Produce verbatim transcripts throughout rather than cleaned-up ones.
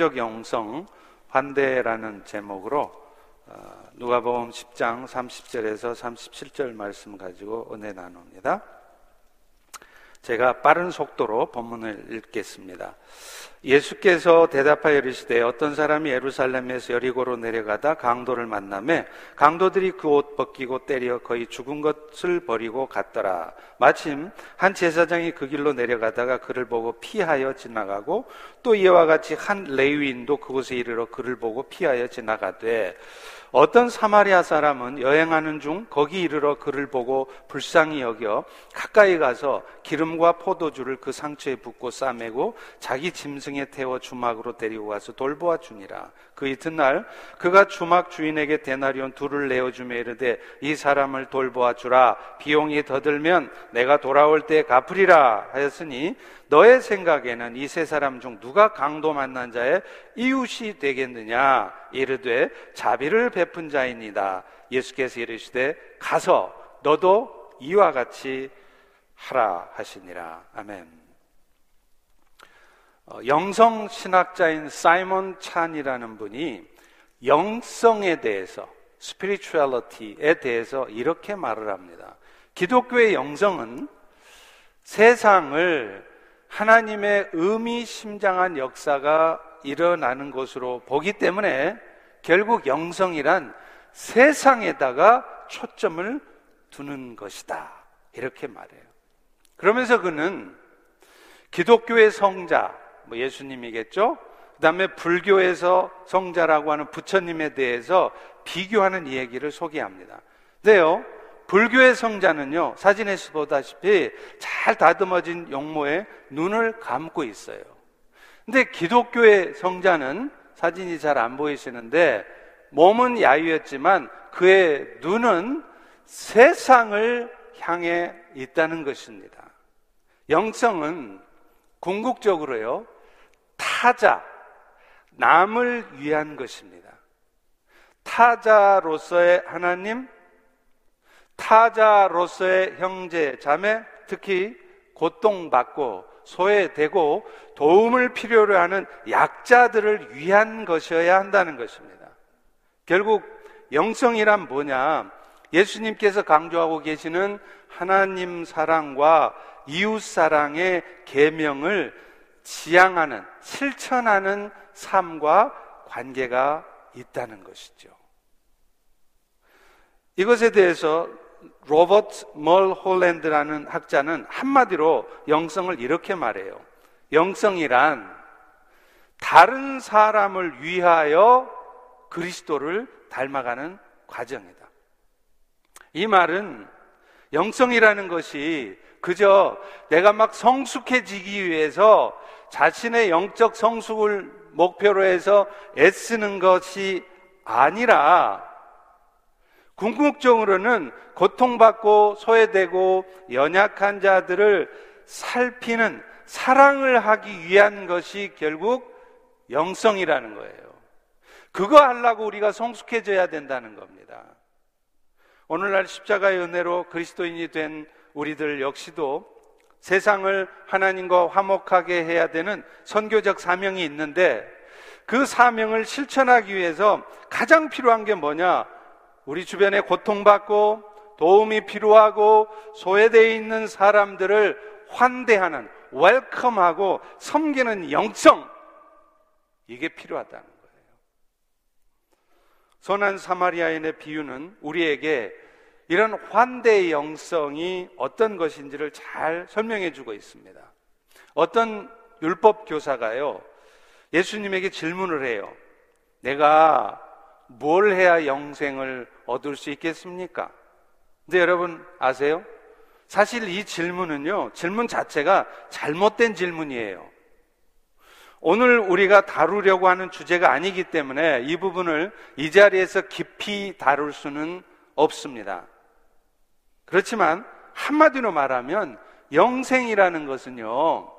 사회적 영성 반대라는 제목으로 누가복음 십 장 삼십 절에서 삼십칠 절 말씀 가지고 은혜 나눕니다. 제가 빠른 속도로 본문을 읽겠습니다. 예수께서 대답하여 이르시되 어떤 사람이 예루살렘에서 여리고로 내려가다 강도를 만나매 강도들이 그 옷 벗기고 때려 거의 죽은 것을 버리고 갔더라. 마침 한 제사장이 그 길로 내려가다가 그를 보고 피하여 지나가고 또 이와 같이 한 레위인도 그곳에 이르러 그를 보고 피하여 지나가되 어떤 사마리아 사람은 여행하는 중 거기 이르러 그를 보고 불쌍히 여겨 가까이 가서 기름과 포도주를 그 상처에 붓고 싸매고 자기 짐승에 태워 주막으로 데리고 가서 돌보아 주니라. 그 이튿날 그가 주막 주인에게 데나리온 둘을 내어주며 이르되 이 사람을 돌보아 주라. 비용이 더 들면 내가 돌아올 때 갚으리라 하였으니 너의 생각에는 이 세 사람 중 누가 강도 만난 자의 이웃이 되겠느냐? 이르되 자비를 베푼 자입니다. 예수께서 이르시되 가서 너도 이와 같이 하라 하시니라. 아멘. 영성 신학자인 사이먼 찬이라는 분이 영성에 대해서, 스피리추얼리티에 대해서 이렇게 말을 합니다. 기독교의 영성은 세상을 하나님의 의미심장한 역사가 일어나는 것으로 보기 때문에 결국 영성이란 세상에다가 초점을 두는 것이다, 이렇게 말해요. 그러면서 그는 기독교의 성자, 뭐 예수님이겠죠? 그 다음에 불교에서 성자라고 하는 부처님에 대해서 비교하는 이야기를 소개합니다. 근데요, 불교의 성자는요, 사진에서 보다시피 잘 다듬어진 용모에 눈을 감고 있어요. 근데 기독교의 성자는 사진이 잘 안 보이시는데 몸은 야유했지만 그의 눈은 세상을 향해 있다는 것입니다. 영성은 궁극적으로요, 타자, 남을 위한 것입니다. 타자로서의 하나님, 타자로서의 형제, 자매, 특히 고통받고 소외되고 도움을 필요로 하는 약자들을 위한 것이어야 한다는 것입니다. 결국 영성이란 뭐냐? 예수님께서 강조하고 계시는 하나님 사랑과 이웃 사랑의 계명을 지향하는, 실천하는 삶과 관계가 있다는 것이죠. 이것에 대해서 로버트 멀 홀랜드라는 학자는 한마디로 영성을 이렇게 말해요. 영성이란 다른 사람을 위하여 그리스도를 닮아가는 과정이다. 이 말은 영성이라는 것이 그저 내가 막 성숙해지기 위해서 자신의 영적 성숙을 목표로 해서 애쓰는 것이 아니라 궁극적으로는 고통받고 소외되고 연약한 자들을 살피는 사랑을 하기 위한 것이 결국 영성이라는 거예요. 그거 하려고 우리가 성숙해져야 된다는 겁니다. 오늘날 십자가의 은혜로 그리스도인이 된 우리들 역시도 세상을 하나님과 화목하게 해야 되는 선교적 사명이 있는데, 그 사명을 실천하기 위해서 가장 필요한 게 뭐냐? 우리 주변에 고통받고 도움이 필요하고 소외되어 있는 사람들을 환대하는, 웰컴하고 섬기는 영성, 이게 필요하다는 거예요. 선한 사마리아인의 비유는 우리에게 이런 환대의 영성이 어떤 것인지를 잘 설명해 주고 있습니다. 어떤 율법 교사가요, 예수님에게 질문을 해요. 내가 뭘 해야 영생을 얻을 수 있겠습니까? 근데 여러분 아세요? 사실 이 질문은요, 질문 자체가 잘못된 질문이에요. 오늘 우리가 다루려고 하는 주제가 아니기 때문에 이 부분을 이 자리에서 깊이 다룰 수는 없습니다. 그렇지만 한마디로 말하면 영생이라는 것은요,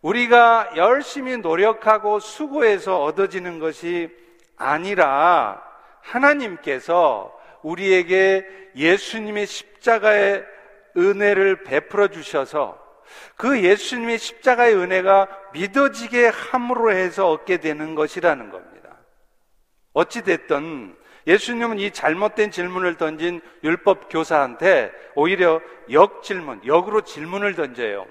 우리가 열심히 노력하고 수고해서 얻어지는 것이 아니라 하나님께서 우리에게 예수님의 십자가의 은혜를 베풀어 주셔서 그 예수님의 십자가의 은혜가 믿어지게 함으로 해서 얻게 되는 것이라는 겁니다. 어찌됐든 예수님은 이 잘못된 질문을 던진 율법 교사한테 오히려 역질문, 역으로 질문을 던져요.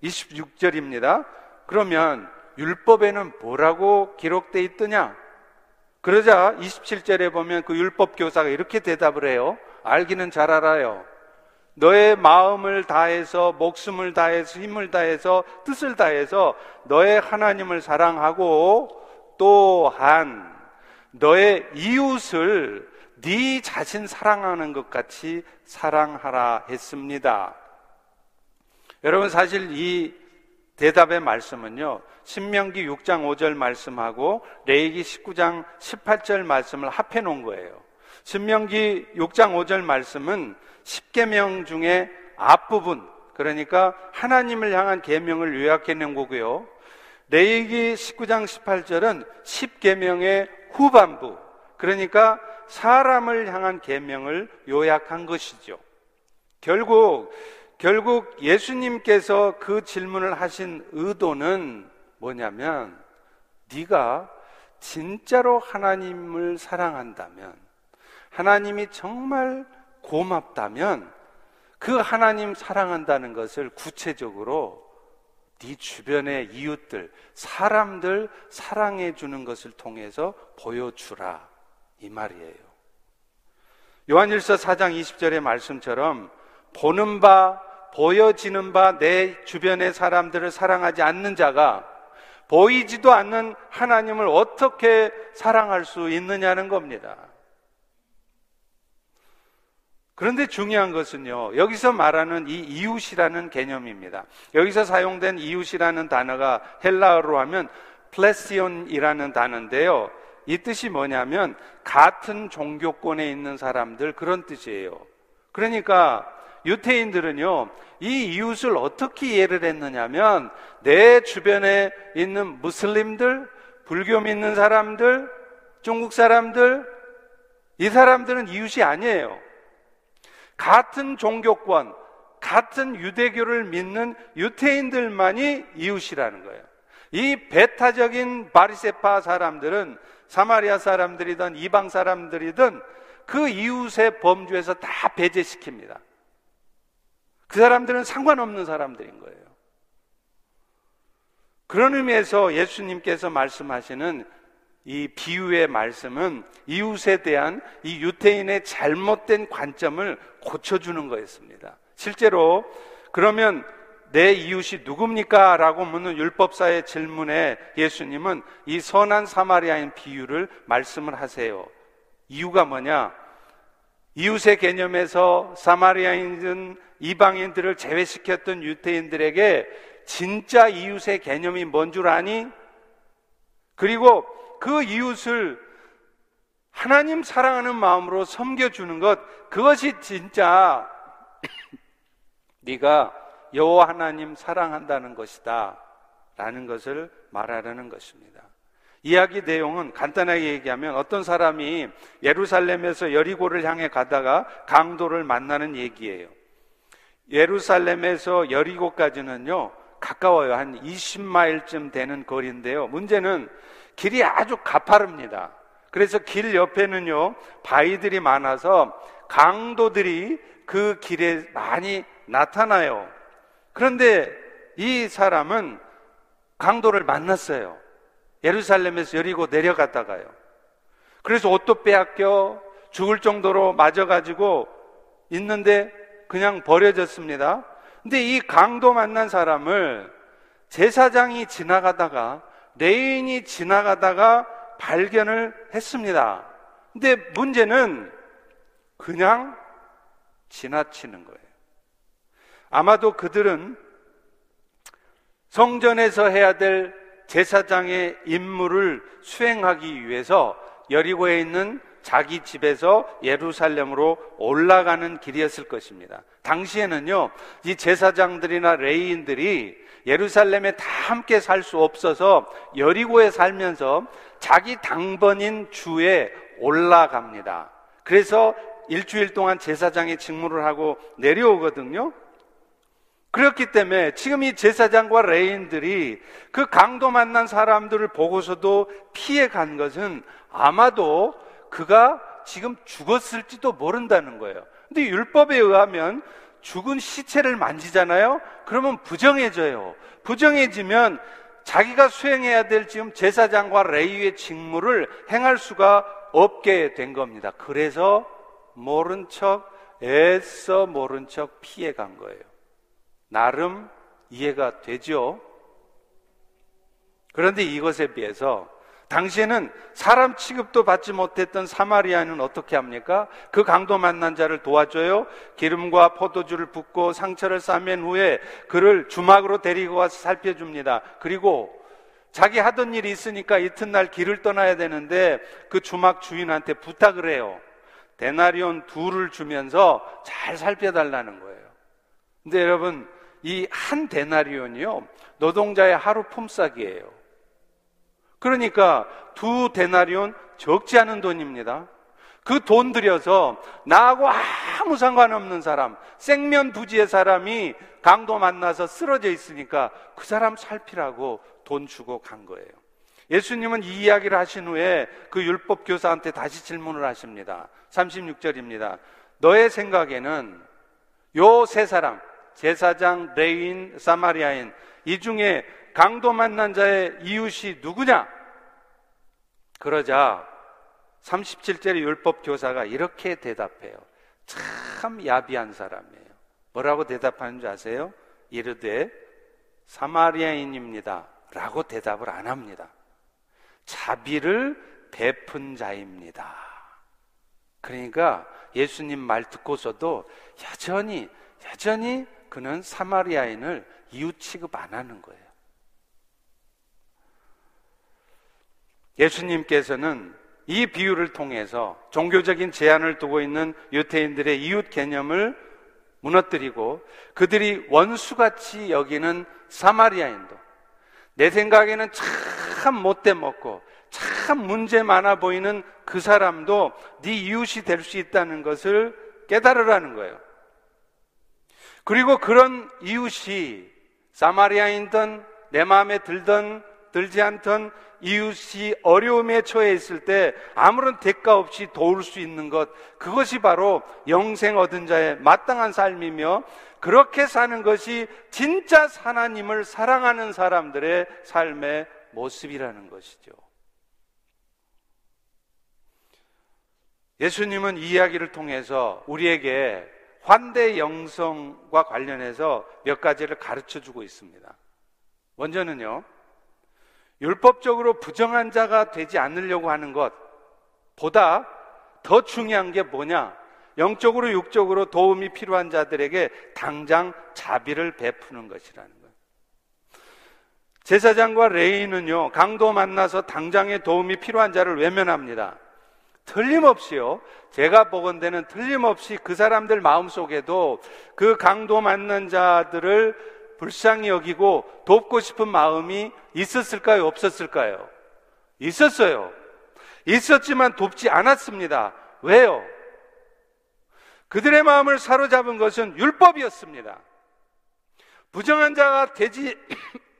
이십육 절입니다. 그러면 율법에는 뭐라고 기록되어 있더냐? 그러자 이십칠 절에 보면 그 율법 교사가 이렇게 대답을 해요. 알기는 잘 알아요. 너의 마음을 다해서, 목숨을 다해서, 힘을 다해서, 뜻을 다해서 너의 하나님을 사랑하고 또한 너의 이웃을 네 자신 사랑하는 것 같이 사랑하라 했습니다. 여러분, 사실 이 대답의 말씀은요, 신명기 육 장 오 절 말씀하고 레위기 십구 장 십팔 절 말씀을 합해 놓은 거예요. 신명기 육 장 오 절 말씀은 십 계명 중에 앞부분, 그러니까 하나님을 향한 계명을 요약해 놓은 거고요, 레위기 십구 장 십팔 절은 십 계명의 후반부, 그러니까 사람을 향한 계명을 요약한 것이죠. 결국 결국 예수님께서 그 질문을 하신 의도는 뭐냐면, 네가 진짜로 하나님을 사랑한다면, 하나님이 정말 고맙다면 그 하나님 사랑한다는 것을 구체적으로 네 주변의 이웃들, 사람들 사랑해 주는 것을 통해서 보여주라, 이 말이에요. 요한일서 사 장 이십 절의 말씀처럼 보는 바, 보여지는 바 내 주변의 사람들을 사랑하지 않는 자가 보이지도 않는 하나님을 어떻게 사랑할 수 있느냐는 겁니다. 그런데 중요한 것은요, 여기서 말하는 이 이웃이라는 개념입니다. 여기서 사용된 이웃이라는 단어가 헬라어로 하면 플레시온이라는 단어인데요, 이 뜻이 뭐냐면 같은 종교권에 있는 사람들, 그런 뜻이에요. 그러니까 유태인들은요, 이 이웃을 어떻게 이해를 했느냐면, 내 주변에 있는 무슬림들, 불교 믿는 사람들, 중국 사람들, 이 사람들은 이웃이 아니에요. 같은 종교권, 같은 유대교를 믿는 유태인들만이 이웃이라는 거예요. 이 배타적인 바리새파 사람들은 사마리아 사람들이든 이방 사람들이든 그 이웃의 범주에서 다 배제시킵니다. 그 사람들은 상관없는 사람들인 거예요. 그런 의미에서 예수님께서 말씀하시는 이 비유의 말씀은 이웃에 대한 이 유태인의 잘못된 관점을 고쳐주는 거였습니다. 실제로 그러면 내 이웃이 누굽니까? 라고 묻는 율법사의 질문에 예수님은 이 선한 사마리아인 비유를 말씀을 하세요. 이유가 뭐냐? 이웃의 개념에서 사마리아인은 이방인들을 제외시켰던 유태인들에게 진짜 이웃의 개념이 뭔 줄 아니? 그리고 그 이웃을 하나님 사랑하는 마음으로 섬겨주는 것, 그것이 진짜 네가 여호와 하나님 사랑한다는 것이다 라는 것을 말하려는 것입니다. 이야기 내용은 간단하게 얘기하면 어떤 사람이 예루살렘에서 여리고를 향해 가다가 강도를 만나는 얘기예요. 예루살렘에서 여리고까지는요, 가까워요. 한 이십 마일쯤 되는 거리인데요, 문제는 길이 아주 가파릅니다. 그래서 길 옆에는요, 바위들이 많아서 강도들이 그 길에 많이 나타나요. 그런데 이 사람은 강도를 만났어요. 예루살렘에서 여리고 내려갔다가요. 그래서 옷도 빼앗겨 죽을 정도로 맞아가지고 있는데 그냥 버려졌습니다. 근데 이 강도 만난 사람을 제사장이 지나가다가, 레인이 지나가다가 발견을 했습니다. 근데 문제는 그냥 지나치는 거예요. 아마도 그들은 성전에서 해야 될 제사장의 임무를 수행하기 위해서 여리고에 있는 자기 집에서 예루살렘으로 올라가는 길이었을 것입니다. 당시에는요, 이 제사장들이나 레위인들이 예루살렘에 다 함께 살 수 없어서 여리고에 살면서 자기 당번인 주에 올라갑니다. 그래서 일주일 동안 제사장의 직무를 하고 내려오거든요. 그렇기 때문에 지금 이 제사장과 레인들이 그 강도 만난 사람들을 보고서도 피해 간 것은 아마도 그가 지금 죽었을지도 모른다는 거예요. 근데 율법에 의하면 죽은 시체를 만지잖아요. 그러면 부정해져요. 부정해지면 자기가 수행해야 될 지금 제사장과 레위의 직무를 행할 수가 없게 된 겁니다. 그래서 모른 척, 애써 모른 척 피해 간 거예요. 나름 이해가 되죠. 그런데 이것에 비해서 당시에는 사람 취급도 받지 못했던 사마리아인은 어떻게 합니까? 그 강도 만난 자를 도와줘요. 기름과 포도주를 붓고 상처를 싸맨 후에 그를 주막으로 데리고 와서 살펴줍니다. 그리고 자기 하던 일이 있으니까 이튿날 길을 떠나야 되는데 그 주막 주인한테 부탁을 해요. 데나리온 둘을 주면서 잘 살펴달라는 거예요. 근데 여러분, 이 한 데나리온이요, 노동자의 하루 폼싸기예요. 그러니까 두 데나리온 적지 않은 돈입니다. 그 돈 들여서 나하고 아무 상관없는 사람, 생면부지의 사람이 강도 만나서 쓰러져 있으니까 그 사람 살피라고 돈 주고 간 거예요. 예수님은 이 이야기를 하신 후에 그 율법 교사한테 다시 질문을 하십니다. 삼십육 절입니다. 너의 생각에는 요 세 사람, 제사장, 레위인, 사마리아인, 이 중에 강도 만난 자의 이웃이 누구냐? 그러자 삼십칠 절의 율법 교사가 이렇게 대답해요. 참 야비한 사람이에요. 뭐라고 대답하는 줄 아세요? 이르되 사마리아인입니다 라고 대답을 안 합니다. 자비를 베푼 자입니다. 그러니까 예수님 말 듣고서도 여전히 여전히 그는 사마리아인을 이웃 취급 안 하는 거예요. 예수님께서는 이 비유를 통해서 종교적인 제한을 두고 있는 유태인들의 이웃 개념을 무너뜨리고 그들이 원수같이 여기는 사마리아인도, 내 생각에는 참 못돼 먹고 참 문제 많아 보이는 그 사람도 네 이웃이 될 수 있다는 것을 깨달으라는 거예요. 그리고 그런 이웃이 사마리아인든 내 마음에 들든 들지 않던 이웃이 어려움에 처해 있을 때 아무런 대가 없이 도울 수 있는 것, 그것이 바로 영생 얻은 자의 마땅한 삶이며 그렇게 사는 것이 진짜 하나님을 사랑하는 사람들의 삶의 모습이라는 것이죠. 예수님은 이 이야기를 통해서 우리에게 환대 영성과 관련해서 몇 가지를 가르쳐주고 있습니다. 먼저는요, 율법적으로 부정한 자가 되지 않으려고 하는 것보다 더 중요한 게 뭐냐? 영적으로 육적으로 도움이 필요한 자들에게 당장 자비를 베푸는 것이라는 거예요. 제사장과 레위인은요, 강도 만나서 당장의 도움이 필요한 자를 외면합니다. 틀림없이요, 제가 보건대는 틀림없이 그 사람들 마음속에도 그 강도 만난 자들을 불쌍히 여기고 돕고 싶은 마음이 있었을까요? 없었을까요? 있었어요. 있었지만 돕지 않았습니다. 왜요? 그들의 마음을 사로잡은 것은 율법이었습니다. 부정한 자가 되지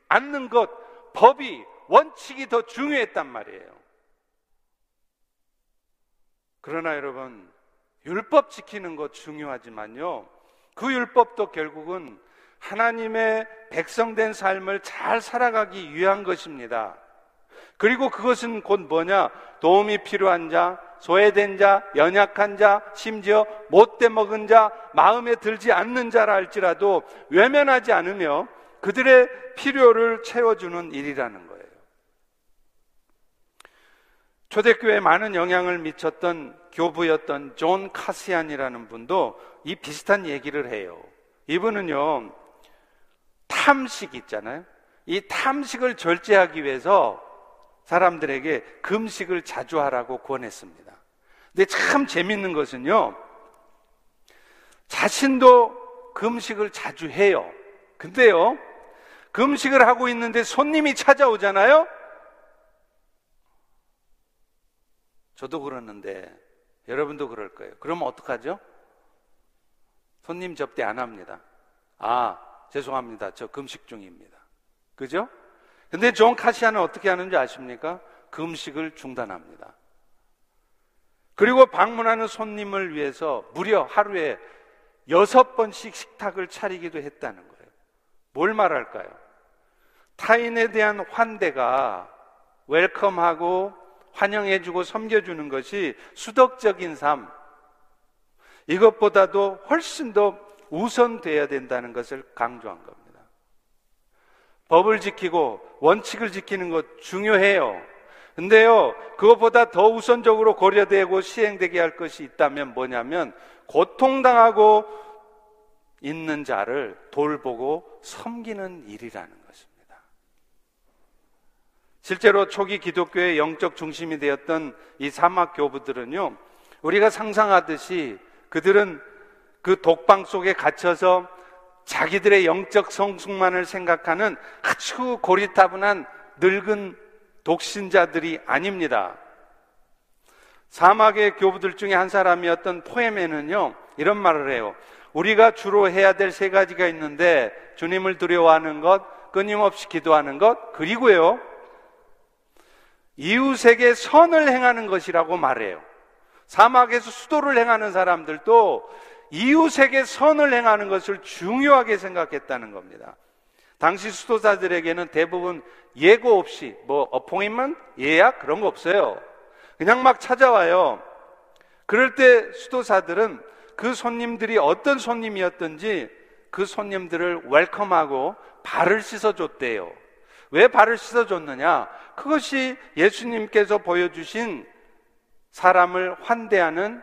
않는 것, 법이, 원칙이 더 중요했단 말이에요. 그러나 여러분, 율법 지키는 것 중요하지만요, 그 율법도 결국은 하나님의 백성된 삶을 잘 살아가기 위한 것입니다. 그리고 그것은 곧 뭐냐? 도움이 필요한 자, 소외된 자, 연약한 자, 심지어 못돼 먹은 자, 마음에 들지 않는 자라 할지라도 외면하지 않으며 그들의 필요를 채워주는 일이라는 거예요. 초대교회에 많은 영향을 미쳤던 교부였던 존 카시안이라는 분도 이 비슷한 얘기를 해요. 이분은요, 탐식 있잖아요. 이 탐식을 절제하기 위해서 사람들에게 금식을 자주 하라고 권했습니다. 근데 참 재밌는 것은요, 자신도 금식을 자주 해요. 근데요, 금식을 하고 있는데 손님이 찾아오잖아요. 저도 그러는데 여러분도 그럴 거예요. 그러면 어떡하죠? 손님 접대 안 합니다. 아, 죄송합니다. 저 금식 중입니다. 그죠? 근데 존 카시아는 어떻게 하는지 아십니까? 금식을 중단합니다. 그리고 방문하는 손님을 위해서 무려 하루에 여섯 번씩 식탁을 차리기도 했다는 거예요. 뭘 말할까요? 타인에 대한 환대가 웰컴하고 환영해주고 섬겨주는 것이 수덕적인 삶, 이것보다도 훨씬 더 우선되어야 된다는 것을 강조한 겁니다. 법을 지키고 원칙을 지키는 것 중요해요. 근데요, 그것보다 더 우선적으로 고려되고 시행되게 할 것이 있다면 뭐냐면, 고통당하고 있는 자를 돌보고 섬기는 일이라는 것입니다. 실제로 초기 기독교의 영적 중심이 되었던 이 사막 교부들은요, 우리가 상상하듯이 그들은 그 독방 속에 갇혀서 자기들의 영적 성숙만을 생각하는 아주 고리타분한 늙은 독신자들이 아닙니다. 사막의 교부들 중에 한 사람이었던 포에멘은요, 이런 말을 해요. 우리가 주로 해야 될 세 가지가 있는데, 주님을 두려워하는 것, 끊임없이 기도하는 것, 그리고요 이웃에게 선을 행하는 것이라고 말해요. 사막에서 수도를 행하는 사람들도 이웃에게 선을 행하는 것을 중요하게 생각했다는 겁니다. 당시 수도사들에게는 대부분 예고 없이, 뭐 어포인먼트, 예약 그런 거 없어요. 그냥 막 찾아와요. 그럴 때 수도사들은 그 손님들이 어떤 손님이었든지 그 손님들을 웰컴하고 발을 씻어줬대요. 왜 발을 씻어줬느냐? 그것이 예수님께서 보여주신 사람을 환대하는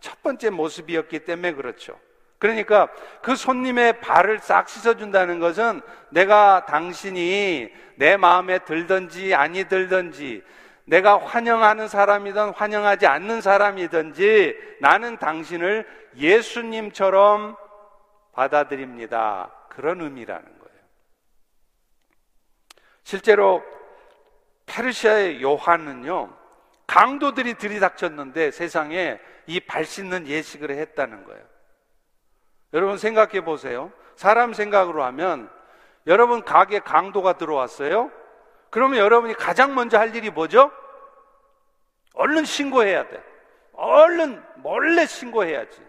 첫 번째 모습이었기 때문에 그렇죠. 그러니까 그 손님의 발을 싹 씻어준다는 것은, 내가 당신이 내 마음에 들든지 아니 들든지, 내가 환영하는 사람이든 환영하지 않는 사람이든지, 나는 당신을 예수님처럼 받아들입니다. 그런 의미라는 거예요. 실제로 페르시아의 요한은요, 강도들이 들이닥쳤는데 세상에 이 발 씻는 예식을 했다는 거예요. 여러분 생각해 보세요. 사람 생각으로 하면, 여러분 가게에 강도가 들어왔어요. 그러면 여러분이 가장 먼저 할 일이 뭐죠? 얼른 신고해야 돼. 얼른 몰래 신고해야지.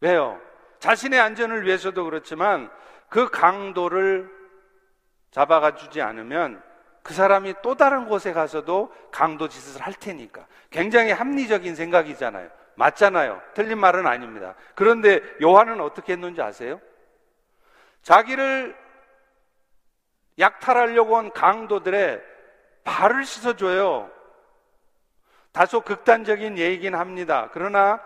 왜요? 자신의 안전을 위해서도 그렇지만, 그 강도를 잡아가 주지 않으면 그 사람이 또 다른 곳에 가서도 강도 짓을 할 테니까. 굉장히 합리적인 생각이잖아요. 맞잖아요. 틀린 말은 아닙니다. 그런데 요한은 어떻게 했는지 아세요? 자기를 약탈하려고 온 강도들의 발을 씻어줘요. 다소 극단적인 예이긴 합니다. 그러나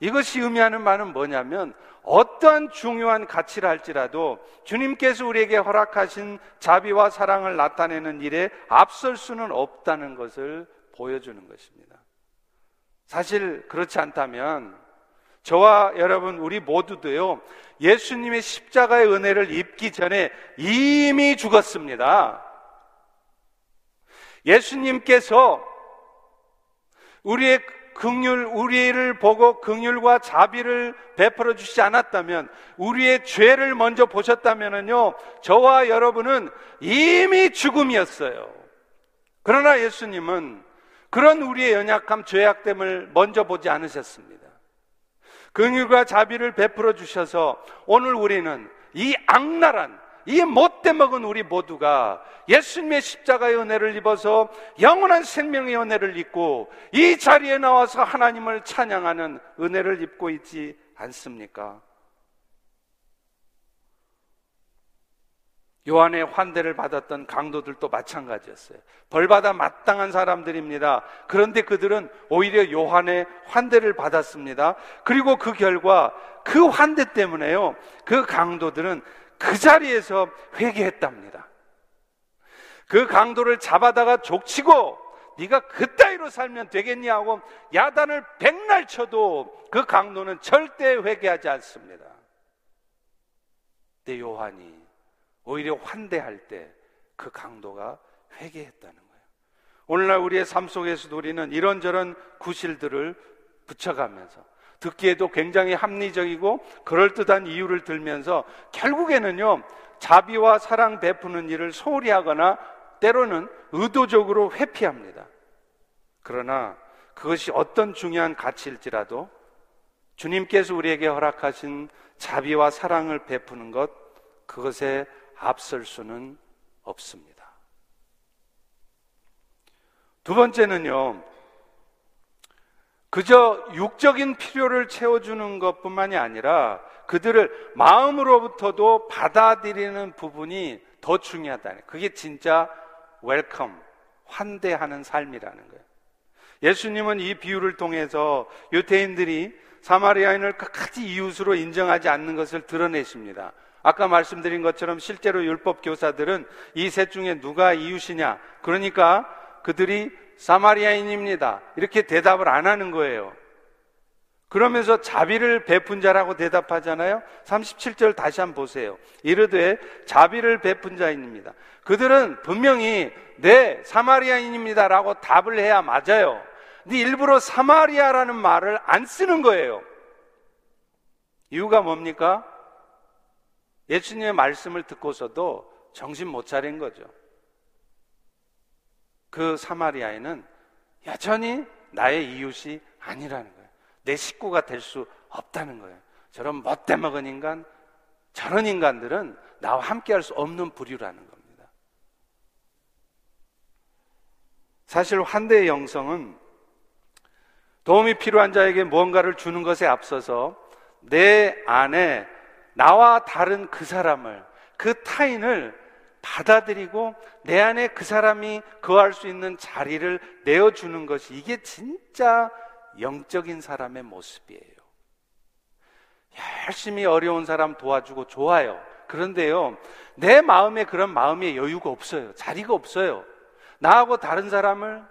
이것이 의미하는 바는 뭐냐면, 어떠한 중요한 가치를 할지라도 주님께서 우리에게 허락하신 자비와 사랑을 나타내는 일에 앞설 수는 없다는 것을 보여주는 것입니다. 사실 그렇지 않다면 저와 여러분, 우리 모두도요, 예수님의 십자가의 은혜를 입기 전에 이미 죽었습니다. 예수님께서 우리의 긍휼, 우리를 보고 긍휼과 자비를 베풀어 주시지 않았다면, 우리의 죄를 먼저 보셨다면은요, 저와 여러분은 이미 죽음이었어요. 그러나 예수님은 그런 우리의 연약함, 죄악됨을 먼저 보지 않으셨습니다. 긍휼과 자비를 베풀어 주셔서 오늘 우리는 이 악랄한, 이 못돼 먹은 우리 모두가 예수님의 십자가의 은혜를 입어서 영원한 생명의 은혜를 입고 이 자리에 나와서 하나님을 찬양하는 은혜를 입고 있지 않습니까? 요한의 환대를 받았던 강도들도 마찬가지였어요. 벌받아 마땅한 사람들입니다. 그런데 그들은 오히려 요한의 환대를 받았습니다. 그리고 그 결과, 그 환대 때문에요, 그 강도들은 그 자리에서 회개했답니다. 그 강도를 잡아다가 족치고, 네가 그따위로 살면 되겠냐 하고 야단을 백날 쳐도 그 강도는 절대 회개하지 않습니다. 근데 요한이 오히려 환대할 때 그 강도가 회개했다는 거예요. 오늘날 우리의 삶 속에서도 우리는 이런저런 구실들을 붙여가면서 듣기에도 굉장히 합리적이고 그럴듯한 이유를 들면서 결국에는요, 자비와 사랑 베푸는 일을 소홀히 하거나 때로는 의도적으로 회피합니다. 그러나 그것이 어떤 중요한 가치일지라도 주님께서 우리에게 허락하신 자비와 사랑을 베푸는 것, 그것에 앞설 수는 없습니다. 두 번째는요, 그저 육적인 필요를 채워주는 것뿐만이 아니라 그들을 마음으로부터도 받아들이는 부분이 더 중요하다는, 그게 진짜 웰컴, 환대하는 삶이라는 거예요. 예수님은 이 비유를 통해서 유대인들이 사마리아인을 끝까지 이웃으로 인정하지 않는 것을 드러내십니다. 아까 말씀드린 것처럼 실제로 율법 교사들은 이 셋 중에 누가 이웃이냐, 그러니까 그들이 사마리아인입니다, 이렇게 대답을 안 하는 거예요. 그러면서 자비를 베푼 자라고 대답하잖아요. 삼십칠 절 다시 한번 보세요. 이르되 자비를 베푼 자입니다. 그들은 분명히 네, 사마리아인입니다 라고 답을 해야 맞아요. 근데 일부러 사마리아라는 말을 안 쓰는 거예요. 이유가 뭡니까? 예수님의 말씀을 듣고서도 정신 못 차린 거죠. 그 사마리아인은 여전히 나의 이웃이 아니라는 거예요. 내 식구가 될 수 없다는 거예요. 저런 못돼 먹은 인간, 저런 인간들은 나와 함께할 수 없는 부류라는 겁니다. 사실 환대의 영성은 도움이 필요한 자에게 무언가를 주는 것에 앞서서 내 안에 나와 다른 그 사람을, 그 타인을 받아들이고 내 안에 그 사람이 거할 수 있는 자리를 내어주는 것이, 이게 진짜 영적인 사람의 모습이에요. 열심히 어려운 사람 도와주고 좋아요. 그런데요, 내 마음에 그런 마음의 여유가 없어요. 자리가 없어요. 나하고 다른 사람을,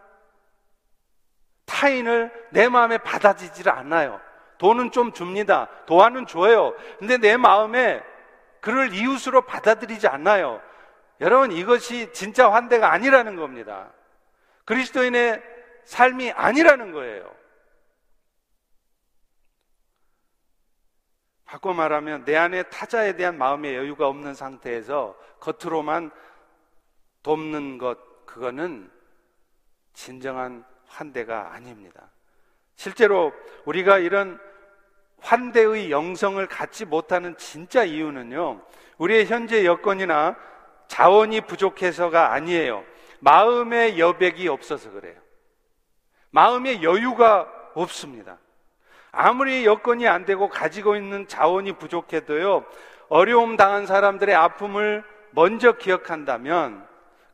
타인을 내 마음에 받아들이질 않아요. 돈은 좀 줍니다. 도와는 줘요. 근데 내 마음에 그를 이웃으로 받아들이지 않아요. 여러분, 이것이 진짜 환대가 아니라는 겁니다. 그리스도인의 삶이 아니라는 거예요. 바꿔 말하면 내 안에 타자에 대한 마음의 여유가 없는 상태에서 겉으로만 돕는 것, 그거는 진정한 환대가 아닙니다. 실제로 우리가 이런 환대의 영성을 갖지 못하는 진짜 이유는요, 우리의 현재 여건이나 자원이 부족해서가 아니에요. 마음의 여백이 없어서 그래요. 마음의 여유가 없습니다. 아무리 여건이 안 되고 가지고 있는 자원이 부족해도요, 어려움 당한 사람들의 아픔을 먼저 기억한다면,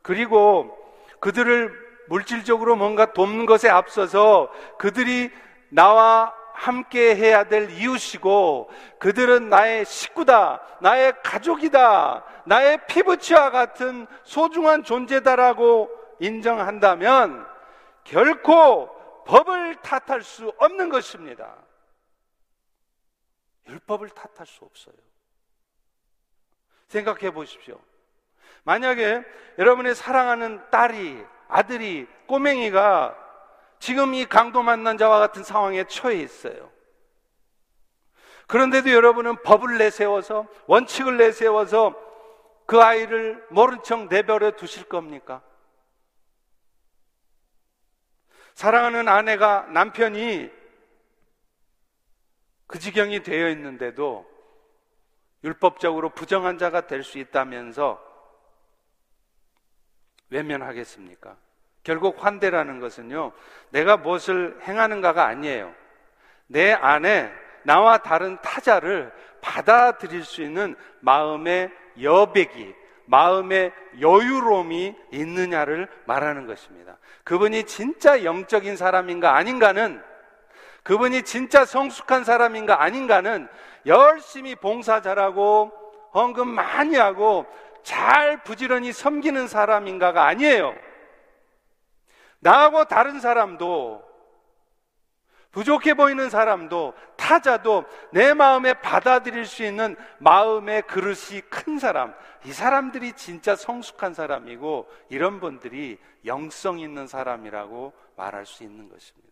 그리고 그들을 물질적으로 뭔가 돕는 것에 앞서서 그들이 나와 함께 해야 될 이웃이고, 그들은 나의 식구다, 나의 가족이다, 나의 피부치와 같은 소중한 존재다라고 인정한다면 결코 법을 탓할 수 없는 것입니다. 율법을 탓할 수 없어요. 생각해 보십시오. 만약에 여러분의 사랑하는 딸이, 아들이, 꼬맹이가 지금 이 강도 만난 자와 같은 상황에 처해 있어요. 그런데도 여러분은 법을 내세워서, 원칙을 내세워서 그 아이를 모른 척 내버려 두실 겁니까? 사랑하는 아내가, 남편이 그 지경이 되어 있는데도 율법적으로 부정한 자가 될 수 있다면서 외면하겠습니까? 결국 환대라는 것은요, 내가 무엇을 행하는가가 아니에요. 내 안에 나와 다른 타자를 받아들일 수 있는 마음의 여백이, 마음의 여유로움이 있느냐를 말하는 것입니다. 그분이 진짜 영적인 사람인가 아닌가는, 그분이 진짜 성숙한 사람인가 아닌가는 열심히 봉사 잘하고 헌금 많이 하고 잘 부지런히 섬기는 사람인가가 아니에요. 나하고 다른 사람도, 부족해 보이는 사람도, 타자도 내 마음에 받아들일 수 있는 마음의 그릇이 큰 사람, 이 사람들이 진짜 성숙한 사람이고, 이런 분들이 영성 있는 사람이라고 말할 수 있는 것입니다.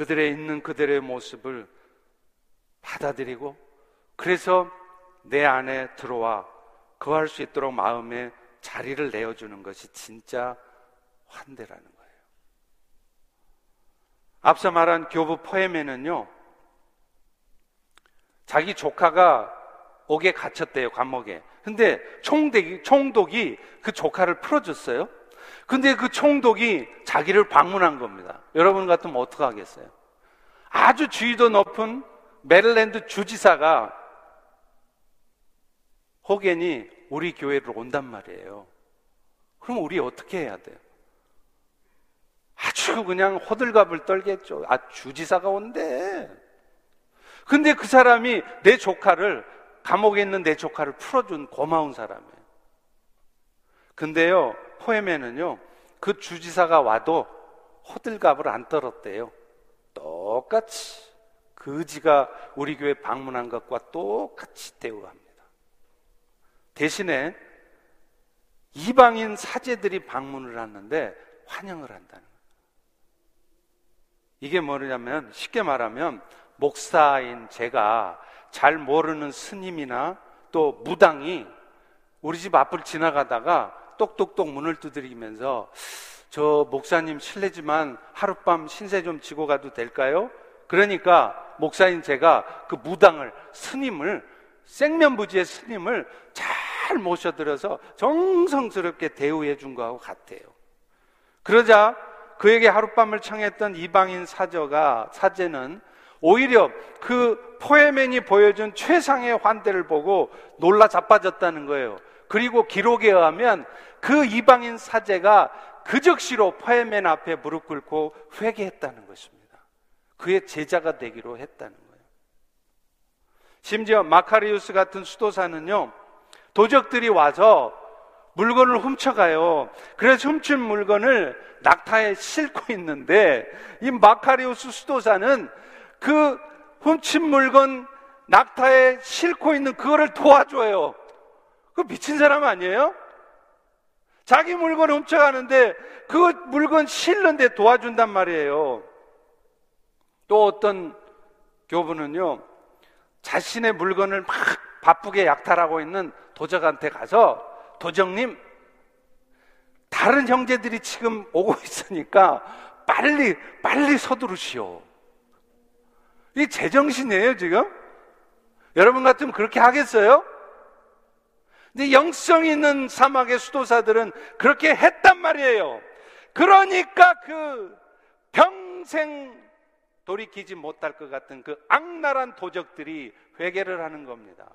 그들의 있는 그들의 모습을 받아들이고 그래서 내 안에 들어와 거할 수 있도록 마음에 자리를 내어주는 것이 진짜 환대라는 거예요. 앞서 말한 교부 포에멘은요, 자기 조카가 옥에 갇혔대요, 감옥에. 근데 총독이, 총독이 그 조카를 풀어줬어요. 근데 그 총독이 자기를 방문한 겁니다. 여러분 같으면 어떡하겠어요? 아주 지위도 높은 메릴랜드 주지사가 호갱이 우리 교회로 온단 말이에요. 그럼 우리 어떻게 해야 돼요? 아주 그냥 호들갑을 떨겠죠. 아, 주지사가 온대. 근데 그 사람이 내 조카를, 감옥에 있는 내 조카를 풀어준 고마운 사람이에요. 근데요, 포에멘은요, 그 주지사가 와도 호들갑을 안 떨었대요. 똑같이 그지가 우리 교회 방문한 것과 똑같이 대우합니다. 대신에 이방인 사제들이 방문을 하는데 환영을 한다는 거예요. 이게 뭐냐면, 쉽게 말하면 목사인 제가 잘 모르는 스님이나 또 무당이 우리 집 앞을 지나가다가 똑똑똑 문을 두드리면서 저 목사님 실례지만 하룻밤 신세 좀 지고 가도 될까요? 그러니까 목사인 제가 그 무당을, 스님을, 생면부지의 스님을 잘 모셔들어서 정성스럽게 대우해 준 거하고 같아요. 그러자 그에게 하룻밤을 청했던 이방인 사저가, 사제는 오히려 그 포에멘이 보여준 최상의 환대를 보고 놀라 자빠졌다는 거예요. 그리고 기록에 의하면 그 이방인 사제가 그 즉시로 포에멘 앞에 무릎 꿇고 회개했다는 것입니다. 그의 제자가 되기로 했다는 거예요. 심지어 마카리우스 같은 수도사는요, 도적들이 와서 물건을 훔쳐가요. 그래서 훔친 물건을 낙타에 싣고 있는데, 이 마카리우스 수도사는 그 훔친 물건 낙타에 싣고 있는 그거를 도와줘요. 그 미친 사람 아니에요? 자기 물건 훔쳐가는데 그 물건 싣는데 도와준단 말이에요. 또 어떤 교부는요, 자신의 물건을 막 바쁘게 약탈하고 있는 도적한테 가서, 도적님, 다른 형제들이 지금 오고 있으니까 빨리 빨리 서두르시오. 이게 제정신이에요, 지금? 여러분 같으면 그렇게 하겠어요? 근데 영성 있는 사막의 수도사들은 그렇게 했단 말이에요. 그러니까 그 평생 돌이키지 못할 것 같은 그 악랄한 도적들이 회개를 하는 겁니다.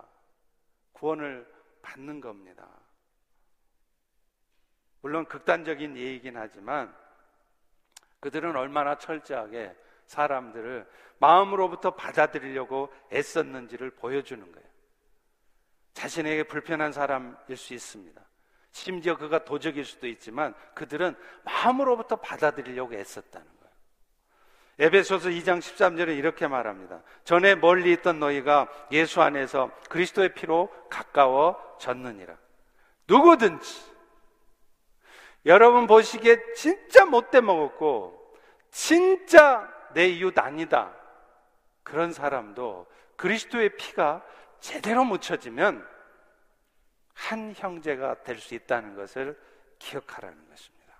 구원을 받는 겁니다. 물론 극단적인 예이긴 하지만 그들은 얼마나 철저하게 사람들을 마음으로부터 받아들이려고 애썼는지를 보여주는 거예요. 자신에게 불편한 사람일 수 있습니다. 심지어 그가 도적일 수도 있지만 그들은 마음으로부터 받아들이려고 애썼다는 거예요. 에베소서 이 장 십삼 절에 이렇게 말합니다. 전에 멀리 있던 너희가 예수 안에서 그리스도의 피로 가까워졌느니라. 누구든지 여러분 보시기에 진짜 못돼 먹었고 진짜 내 이웃 아니다, 그런 사람도 그리스도의 피가 제대로 묻혀지면 한 형제가 될 수 있다는 것을 기억하라는 것입니다.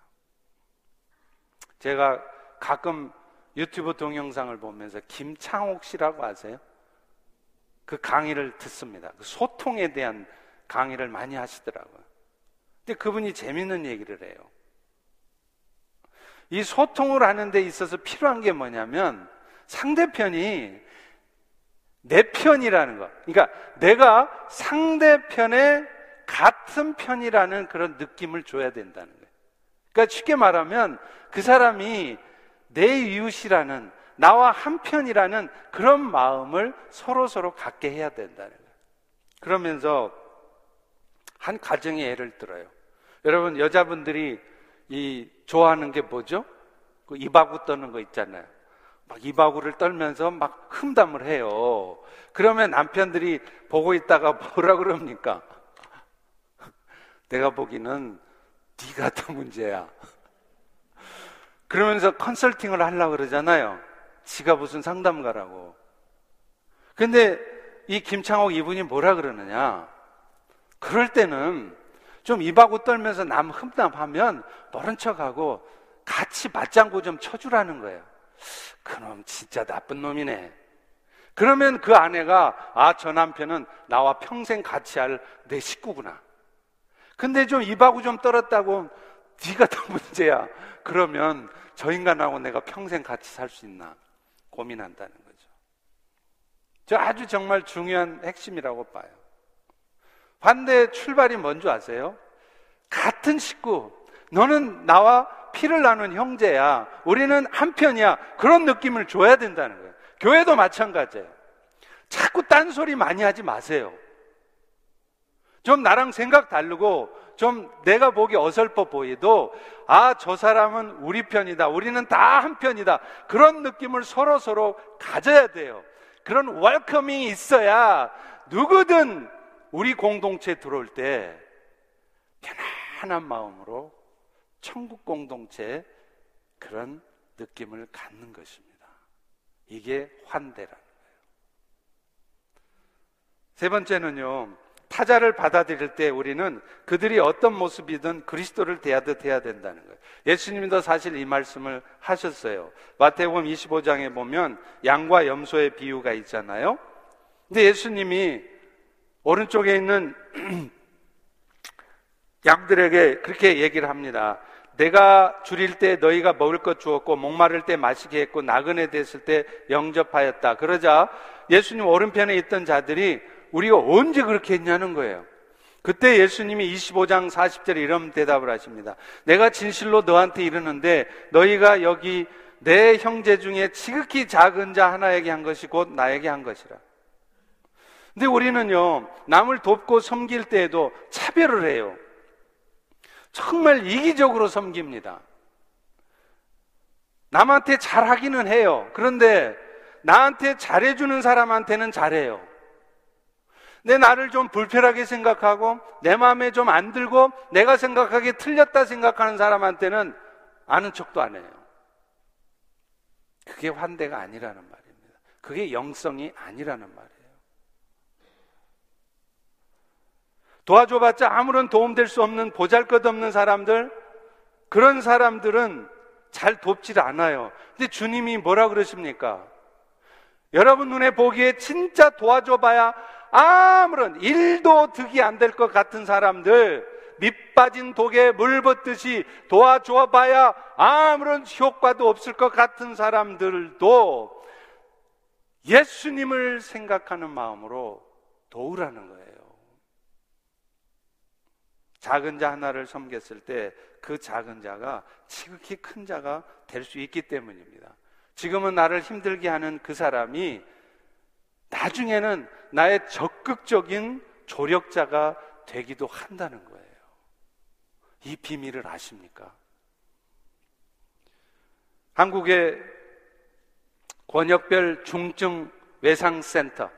제가 가끔 유튜브 동영상을 보면서 김창옥 씨라고 아세요? 그 강의를 듣습니다. 그 소통에 대한 강의를 많이 하시더라고요. 근데 그분이 재밌는 얘기를 해요. 이 소통을 하는 데 있어서 필요한 게 뭐냐면 상대편이 내 편이라는 것, 그러니까 내가 상대편의 같은 편이라는 그런 느낌을 줘야 된다는 거예요. 그러니까 쉽게 말하면 그 사람이 내 이웃이라는, 나와 한 편이라는 그런 마음을 서로서로 갖게 해야 된다는 거예요. 그러면서 한 가정의 예를 들어요. 여러분, 여자분들이 이 좋아하는 게 뭐죠? 그 이바구 떠는 거 있잖아요. 막 이바구를 떨면서 막 흠담을 해요. 그러면 남편들이 보고 있다가 뭐라 그럽니까? 내가 보기는 네가 더 문제야. 그러면서 컨설팅을 하려고 그러잖아요. 지가 무슨 상담가라고. 근데 이 김창옥 이분이 뭐라 그러느냐, 그럴 때는 좀 입하고 떨면서 남 흠담하면 모른 척하고 같이 맞장구 좀 쳐주라는 거예요. 그놈 진짜 나쁜 놈이네. 그러면 그 아내가, 아, 저 남편은 나와 평생 같이 할 내 식구구나. 근데 좀 입하고 좀 떨었다고 네가 더 문제야. 그러면 저 인간하고 내가 평생 같이 살 수 있나 고민한다는 거죠. 저 아주 정말 중요한 핵심이라고 봐요. 반대의 출발이 뭔지 아세요? 같은 식구, 너는 나와 피를 나눈 형제야, 우리는 한편이야, 그런 느낌을 줘야 된다는 거예요. 교회도 마찬가지예요. 자꾸 딴소리 많이 하지 마세요. 좀 나랑 생각 다르고 좀 내가 보기 어설퍼 보이도, 아, 저 사람은 우리 편이다, 우리는 다 한편이다, 그런 느낌을 서로서로 가져야 돼요. 그런 웰커밍이 있어야 누구든 우리 공동체에 들어올 때 편안한 마음으로 천국 공동체의 그런 느낌을 갖는 것입니다. 이게 환대라는 거예요. 세 번째는요, 타자를 받아들일 때 우리는 그들이 어떤 모습이든 그리스도를 대하듯 해야 된다는 거예요. 예수님도 사실 이 말씀을 하셨어요. 마태복음 이십오 장에 보면 양과 염소의 비유가 있잖아요. 근데 예수님이 오른쪽에 있는 양들에게 그렇게 얘기를 합니다. 내가 줄일 때 너희가 먹을 것 주었고, 목마를 때 마시게 했고, 나그네 됐을 때 영접하였다. 그러자 예수님 오른편에 있던 자들이 우리가 언제 그렇게 했냐는 거예요. 그때 예수님이 이십오 장 사십 절에 이런 대답을 하십니다. 내가 진실로 너한테 이르는데 너희가 여기 내 형제 중에 지극히 작은 자 하나에게 한 것이 곧 나에게 한 것이라. 근데 우리는요, 남을 돕고 섬길 때에도 차별을 해요. 정말 이기적으로 섬깁니다. 남한테 잘하기는 해요. 그런데 나한테 잘해주는 사람한테는 잘해요. 내 나를 좀 불편하게 생각하고 내 마음에 좀 안 들고 내가 생각하기에 틀렸다 생각하는 사람한테는 아는 척도 안 해요. 그게 환대가 아니라는 말입니다. 그게 영성이 아니라는 말이에요. 도와줘봤자 아무런 도움될 수 없는 보잘것없는 사람들, 그런 사람들은 잘 돕질 않아요. 근데 주님이 뭐라 그러십니까? 여러분 눈에 보기에 진짜 도와줘봐야 아무런 일도 득이 안 될 것 같은 사람들, 밑빠진 독에 물 붓듯이 도와줘봐야 아무런 효과도 없을 것 같은 사람들도 예수님을 생각하는 마음으로 도우라는 거예요. 작은 자 하나를 섬겼을 때 그 작은 자가 지극히 큰 자가 될 수 있기 때문입니다. 지금은 나를 힘들게 하는 그 사람이 나중에는 나의 적극적인 조력자가 되기도 한다는 거예요. 이 비밀을 아십니까? 한국의 권역별 중증 외상센터,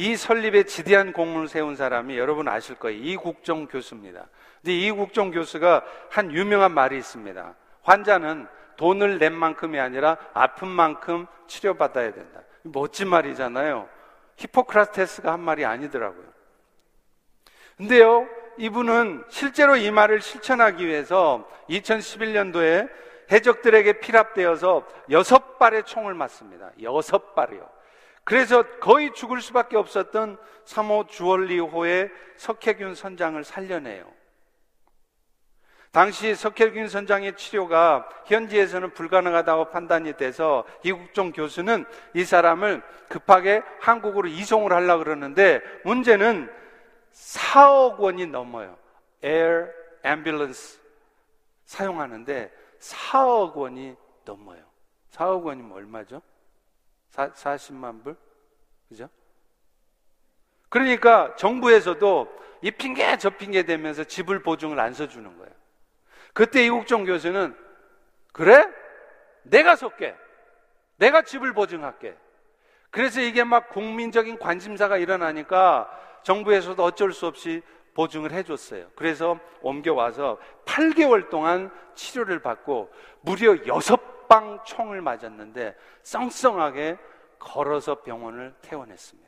이 설립에 지대한 공을 세운 사람이 여러분 아실 거예요. 이국종 교수입니다. 근데 이국종 교수가 한 유명한 말이 있습니다. 환자는 돈을 낸 만큼이 아니라 아픈 만큼 치료받아야 된다. 멋진 말이잖아요. 히포크라테스가 한 말이 아니더라고요. 근데요, 이분은 실제로 이 말을 실천하기 위해서 이천십일 년도에 해적들에게 피랍되어서 여섯 발의 총을 맞습니다. 여섯 발이요. 그래서 거의 죽을 수밖에 없었던 삼 호 주얼리호의 석혜균 선장을 살려내요. 당시 석혜균 선장의 치료가 현지에서는 불가능하다고 판단이 돼서 이국종 교수는 이 사람을 급하게 한국으로 이송을 하려고 그러는데, 문제는 사억 원이 넘어요. 에어 앰뷸런스 사용하는데 사억 원이 넘어요. 사억 원이면 얼마죠? 사십만 불? 그죠? 그러니까 정부에서도 이 핑계 저 핑계 대면서 지불 보증을 안 써주는 거예요. 그때 이국종 교수는, 그래? 내가 쏠게. 내가 지불 보증할게. 그래서 이게 막 국민적인 관심사가 일어나니까 정부에서도 어쩔 수 없이 보증을 해줬어요. 그래서 옮겨와서 팔 개월 동안 치료를 받고 무려 여섯 몇 방 총을 맞았는데 썽썽하게 걸어서 병원을 퇴원했습니다.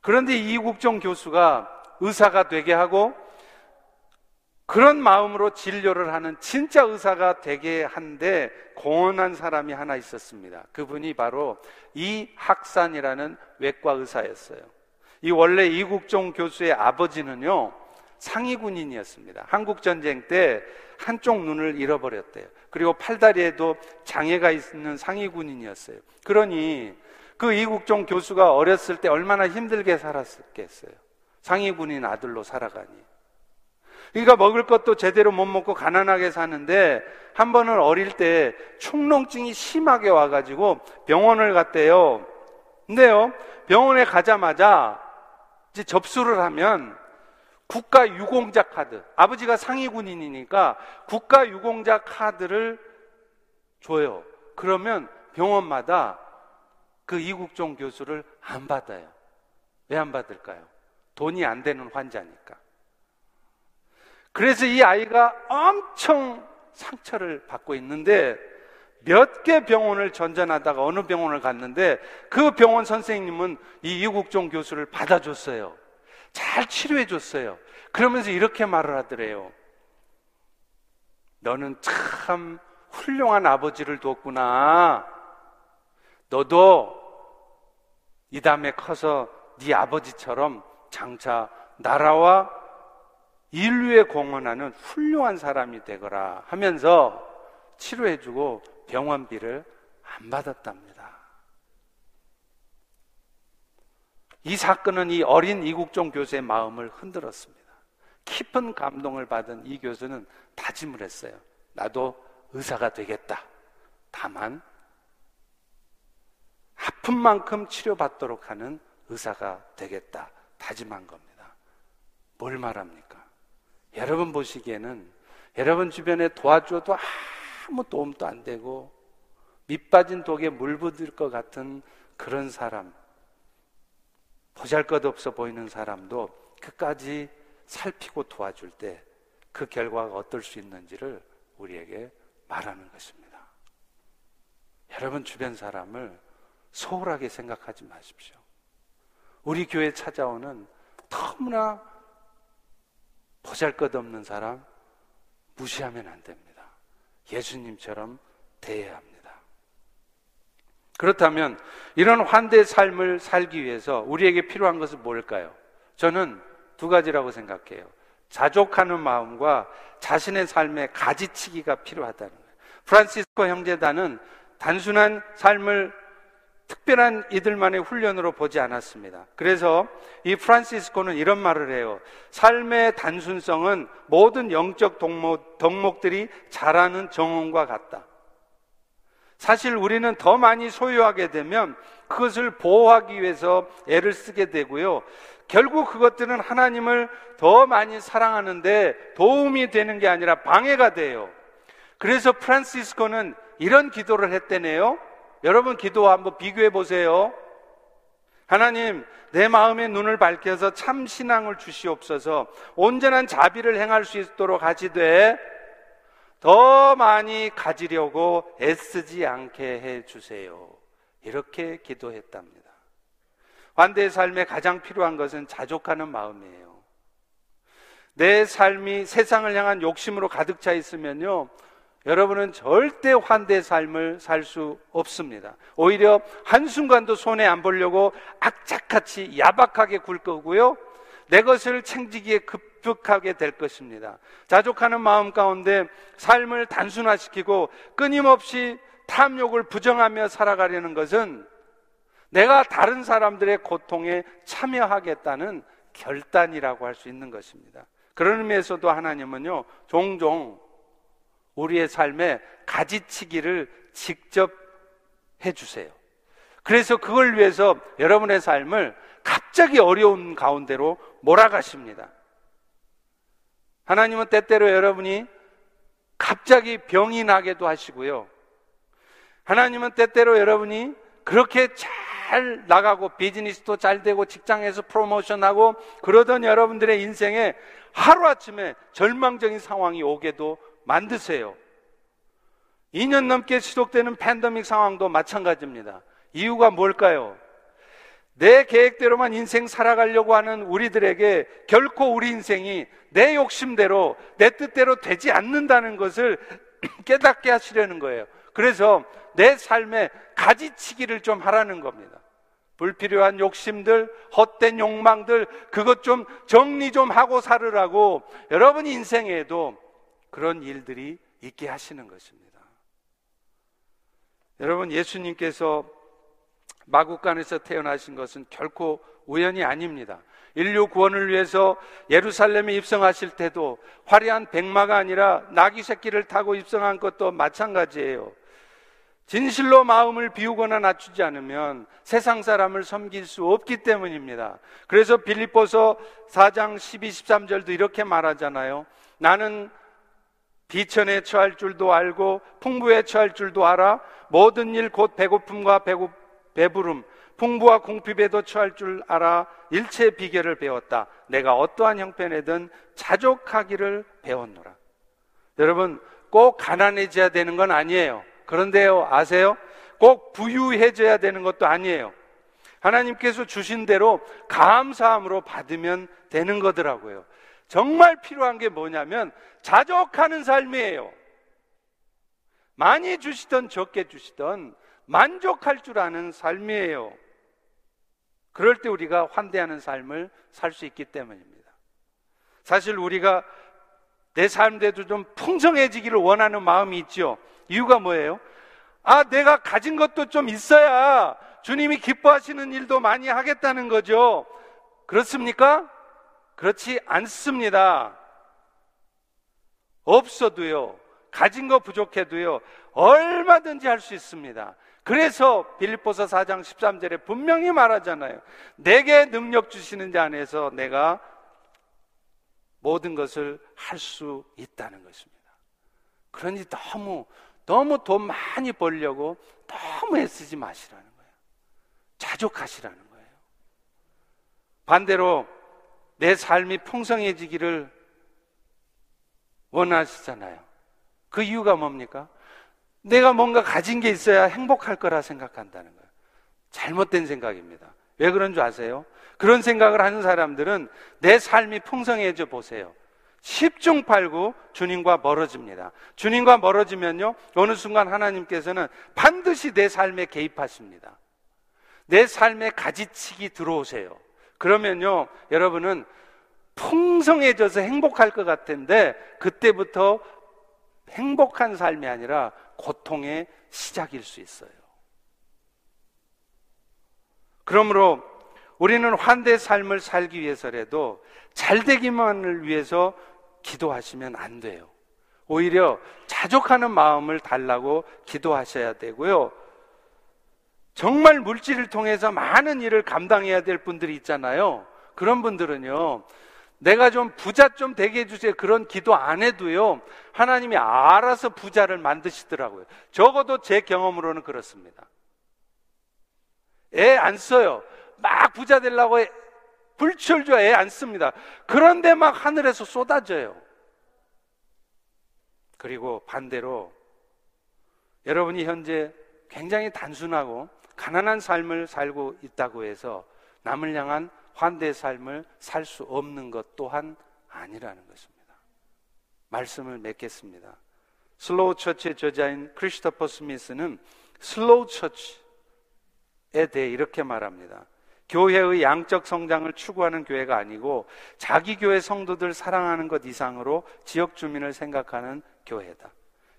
그런데 이국종 교수가 의사가 되게 하고 그런 마음으로 진료를 하는 진짜 의사가 되게 한데 공헌한 사람이 하나 있었습니다. 그분이 바로 이학산이라는 외과 의사였어요. 이 원래 이국종 교수의 아버지는요 상위군인이었습니다. 한국전쟁 때 한쪽 눈을 잃어버렸대요. 그리고 팔다리에도 장애가 있는 상위군인이었어요. 그러니 그 이국종 교수가 어렸을 때 얼마나 힘들게 살았겠어요. 상위군인 아들로 살아가니. 그러니까 먹을 것도 제대로 못 먹고 가난하게 사는데 한 번은 어릴 때 축농증이 심하게 와가지고 병원을 갔대요. 근데요 병원에 가자마자 이제 접수를 하면 국가유공자 카드, 아버지가 상위군인이니까 국가유공자 카드를 줘요. 그러면 병원마다 그 이국종 교수를 안 받아요. 왜 안 받을까요? 돈이 안 되는 환자니까. 그래서 이 아이가 엄청 상처를 받고 있는데 몇 개 병원을 전전하다가 어느 병원을 갔는데 그 병원 선생님은 이 이국종 교수를 받아줬어요. 잘 치료해 줬어요. 그러면서 이렇게 말을 하더래요. 너는 참 훌륭한 아버지를 뒀구나. 너도 이 다음에 커서 네 아버지처럼 장차 나라와 인류에 공헌하는 훌륭한 사람이 되거라 하면서 치료해 주고 병원비를 안 받았답니다. 이 사건은 이 어린 이국종 교수의 마음을 흔들었습니다. 깊은 감동을 받은 이 교수는 다짐을 했어요. 나도 의사가 되겠다. 다만 아픈 만큼 치료받도록 하는 의사가 되겠다. 다짐한 겁니다. 뭘 말합니까? 여러분 보시기에는 여러분 주변에 도와줘도 아무 도움도 안 되고 밑 빠진 독에 물 부을 것 같은 그런 사람, 보잘것없어 보이는 사람도 끝까지 살피고 도와줄 때 그 결과가 어떨 수 있는지를 우리에게 말하는 것입니다. 여러분 주변 사람을 소홀하게 생각하지 마십시오. 우리 교회에 찾아오는 너무나 보잘것없는 사람 무시하면 안 됩니다. 예수님처럼 대해야 합니다. 그렇다면 이런 환대의 삶을 살기 위해서 우리에게 필요한 것은 뭘까요? 저는 두 가지라고 생각해요. 자족하는 마음과 자신의 삶의 가지치기가 필요하다는 거예요. 프란시스코 형제단은 단순한 삶을 특별한 이들만의 훈련으로 보지 않았습니다. 그래서 이 프란시스코는 이런 말을 해요. 삶의 단순성은 모든 영적 덕목, 덕목들이 자라는 정원과 같다. 사실 우리는 더 많이 소유하게 되면 그것을 보호하기 위해서 애를 쓰게 되고요. 결국 그것들은 하나님을 더 많이 사랑하는데 도움이 되는 게 아니라 방해가 돼요. 그래서 프란시스코는 이런 기도를 했대네요. 여러분 기도와 한번 비교해 보세요. 하나님, 내 마음의 눈을 밝혀서 참 신앙을 주시옵소서. 온전한 자비를 행할 수 있도록 하시되 더 많이 가지려고 애쓰지 않게 해주세요. 이렇게 기도했답니다. 환대의 삶에 가장 필요한 것은 자족하는 마음이에요. 내 삶이 세상을 향한 욕심으로 가득 차 있으면요 여러분은 절대 환대의 삶을 살 수 없습니다. 오히려 한순간도 손해 안 보려고 악착같이 야박하게 굴 거고요 내 것을 챙기기에 급급하게 될 것입니다. 자족하는 마음 가운데 삶을 단순화시키고 끊임없이 탐욕을 부정하며 살아가려는 것은 내가 다른 사람들의 고통에 참여하겠다는 결단이라고 할 수 있는 것입니다. 그런 의미에서도 하나님은요 종종 우리의 삶에 가지치기를 직접 해주세요. 그래서 그걸 위해서 여러분의 삶을 갑자기 어려운 가운데로 몰아가십니다. 하나님은 때때로 여러분이 갑자기 병이 나게도 하시고요. 하나님은 때때로 여러분이 그렇게 잘 나가고 비즈니스도 잘 되고 직장에서 프로모션하고 그러던 여러분들의 인생에 하루아침에 절망적인 상황이 오게도 만드세요. 이 년 넘게 지속되는 팬데믹 상황도 마찬가지입니다. 이유가 뭘까요? 내 계획대로만 인생 살아가려고 하는 우리들에게 결코 우리 인생이 내 욕심대로, 내 뜻대로 되지 않는다는 것을 깨닫게 하시려는 거예요. 그래서 내 삶의 가지치기를 좀 하라는 겁니다. 불필요한 욕심들, 헛된 욕망들, 그것 좀 정리 좀 하고 살으라고 여러분 인생에도 그런 일들이 있게 하시는 것입니다. 여러분, 예수님께서 마구간에서 태어나신 것은 결코 우연이 아닙니다. 인류 구원을 위해서 예루살렘에 입성하실 때도 화려한 백마가 아니라 나귀 새끼를 타고 입성한 것도 마찬가지예요. 진실로 마음을 비우거나 낮추지 않으면 세상 사람을 섬길 수 없기 때문입니다. 그래서 빌립보서 사 장 십이, 십삼 절도 이렇게 말하잖아요. 나는 비천에 처할 줄도 알고 풍부에 처할 줄도 알아. 모든 일 곧 배고픔과 배고, 배부름, 풍부와 궁핍에도 처할 줄 알아. 일체의 비결을 배웠다. 내가 어떠한 형편에든 자족하기를 배웠노라. 여러분, 꼭 가난해져야 되는 건 아니에요. 그런데요, 아세요? 꼭 부유해져야 되는 것도 아니에요. 하나님께서 주신 대로 감사함으로 받으면 되는 거더라고요. 정말 필요한 게 뭐냐면 자족하는 삶이에요. 많이 주시던 적게 주시던 만족할 줄 아는 삶이에요. 그럴 때 우리가 환대하는 삶을 살 수 있기 때문입니다. 사실 우리가 내 삶대로 좀 풍성해지기를 원하는 마음이 있죠. 이유가 뭐예요? 아, 내가 가진 것도 좀 있어야 주님이 기뻐하시는 일도 많이 하겠다는 거죠. 그렇습니까? 그렇지 않습니다. 없어도요, 가진 거 부족해도요, 얼마든지 할 수 있습니다. 그래서 빌립보서 사 장 십삼 절에 분명히 말하잖아요. 내게 능력 주시는 자 안에서 내가 모든 것을 할 수 있다는 것입니다. 그러니 너무 너무 돈 많이 벌려고 너무 애쓰지 마시라는 거예요. 자족하시라는 거예요. 반대로 내 삶이 풍성해지기를 원하시잖아요. 그 이유가 뭡니까? 내가 뭔가 가진 게 있어야 행복할 거라 생각한다는 거예요. 잘못된 생각입니다. 왜 그런 줄 아세요? 그런 생각을 하는 사람들은 내 삶이 풍성해져 보세요. 십중팔구 주님과 멀어집니다. 주님과 멀어지면요, 어느 순간 하나님께서는 반드시 내 삶에 개입하십니다. 내 삶에 가지치기 들어오세요. 그러면요, 여러분은 풍성해져서 행복할 것 같은데 그때부터 행복한 삶이 아니라 고통의 시작일 수 있어요. 그러므로 우리는 환대 삶을 살기 위해서라도 잘되기만을 위해서 기도하시면 안 돼요. 오히려 자족하는 마음을 달라고 기도하셔야 되고요. 정말 물질을 통해서 많은 일을 감당해야 될 분들이 있잖아요. 그런 분들은요, 내가 좀 부자 좀 되게 해주세요, 그런 기도 안 해도요, 하나님이 알아서 부자를 만드시더라고요. 적어도 제 경험으로는 그렇습니다. 애 안 써요. 막 부자 되려고 불철주야 애 안 씁니다. 그런데 막 하늘에서 쏟아져요. 그리고 반대로 여러분이 현재 굉장히 단순하고 가난한 삶을 살고 있다고 해서 남을 향한 환대의 삶을 살 수 없는 것 또한 아니라는 것입니다. 말씀을 맺겠습니다. 슬로우 처치의 저자인 크리스토퍼 스미스는 슬로우 처치에 대해 이렇게 말합니다. 교회의 양적 성장을 추구하는 교회가 아니고 자기 교회 성도들 사랑하는 것 이상으로 지역 주민을 생각하는 교회다.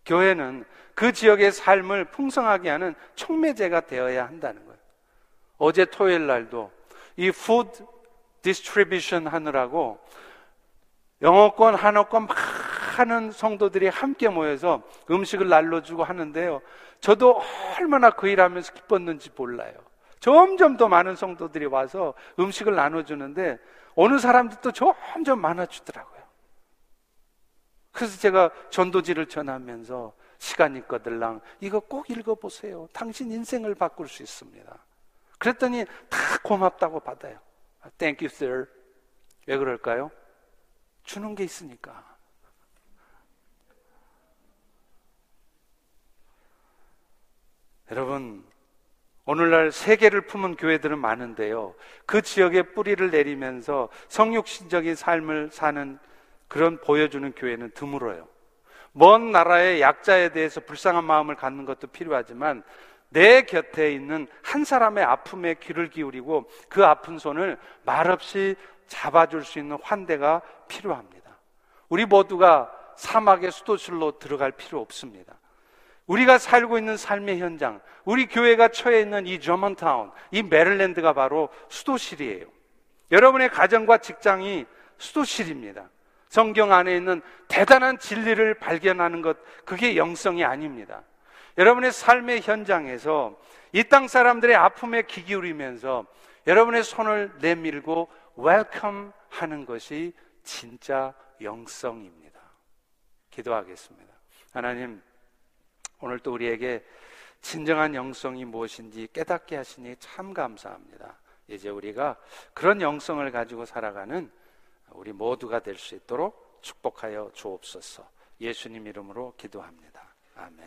교회는 그 지역의 삶을 풍성하게 하는 촉매제가 되어야 한다는 거예요. 어제 토요일 날도 이 푸드 디스트리뷰션 하느라고 영어권, 한어권 많은 성도들이 함께 모여서 음식을 날로 주고 하는데요, 저도 얼마나 그 일하면서 기뻤는지 몰라요. 점점 더 많은 성도들이 와서 음식을 나눠주는데 어느 사람들도 점점 많아지더라고요. 그래서 제가 전도지를 전하면서 시간 있거들랑 이거 꼭 읽어보세요. 당신 인생을 바꿀 수 있습니다. 그랬더니 다 고맙다고 받아요. Thank you, sir. 왜 그럴까요? 주는 게 있으니까. 여러분, 오늘날 세계를 품은 교회들은 많은데요, 그 지역에 뿌리를 내리면서 성육신적인 삶을 사는 그런 보여주는 교회는 드물어요. 먼 나라의 약자에 대해서 불쌍한 마음을 갖는 것도 필요하지만 내 곁에 있는 한 사람의 아픔에 귀를 기울이고 그 아픈 손을 말없이 잡아줄 수 있는 환대가 필요합니다. 우리 모두가 사막의 수도실로 들어갈 필요 없습니다. 우리가 살고 있는 삶의 현장, 우리 교회가 처해 있는 이 저먼타운, 이 메릴랜드가 바로 수도실이에요. 여러분의 가정과 직장이 수도실입니다. 성경 안에 있는 대단한 진리를 발견하는 것, 그게 영성이 아닙니다. 여러분의 삶의 현장에서 이 땅 사람들의 아픔에 귀 기울이면서 여러분의 손을 내밀고 웰컴 하는 것이 진짜 영성입니다. 기도하겠습니다. 하나님, 오늘 또 우리에게 진정한 영성이 무엇인지 깨닫게 하시니 참 감사합니다. 이제 우리가 그런 영성을 가지고 살아가는 우리 모두가 될 수 있도록 축복하여 주옵소서. 예수님 이름으로 기도합니다. 아멘.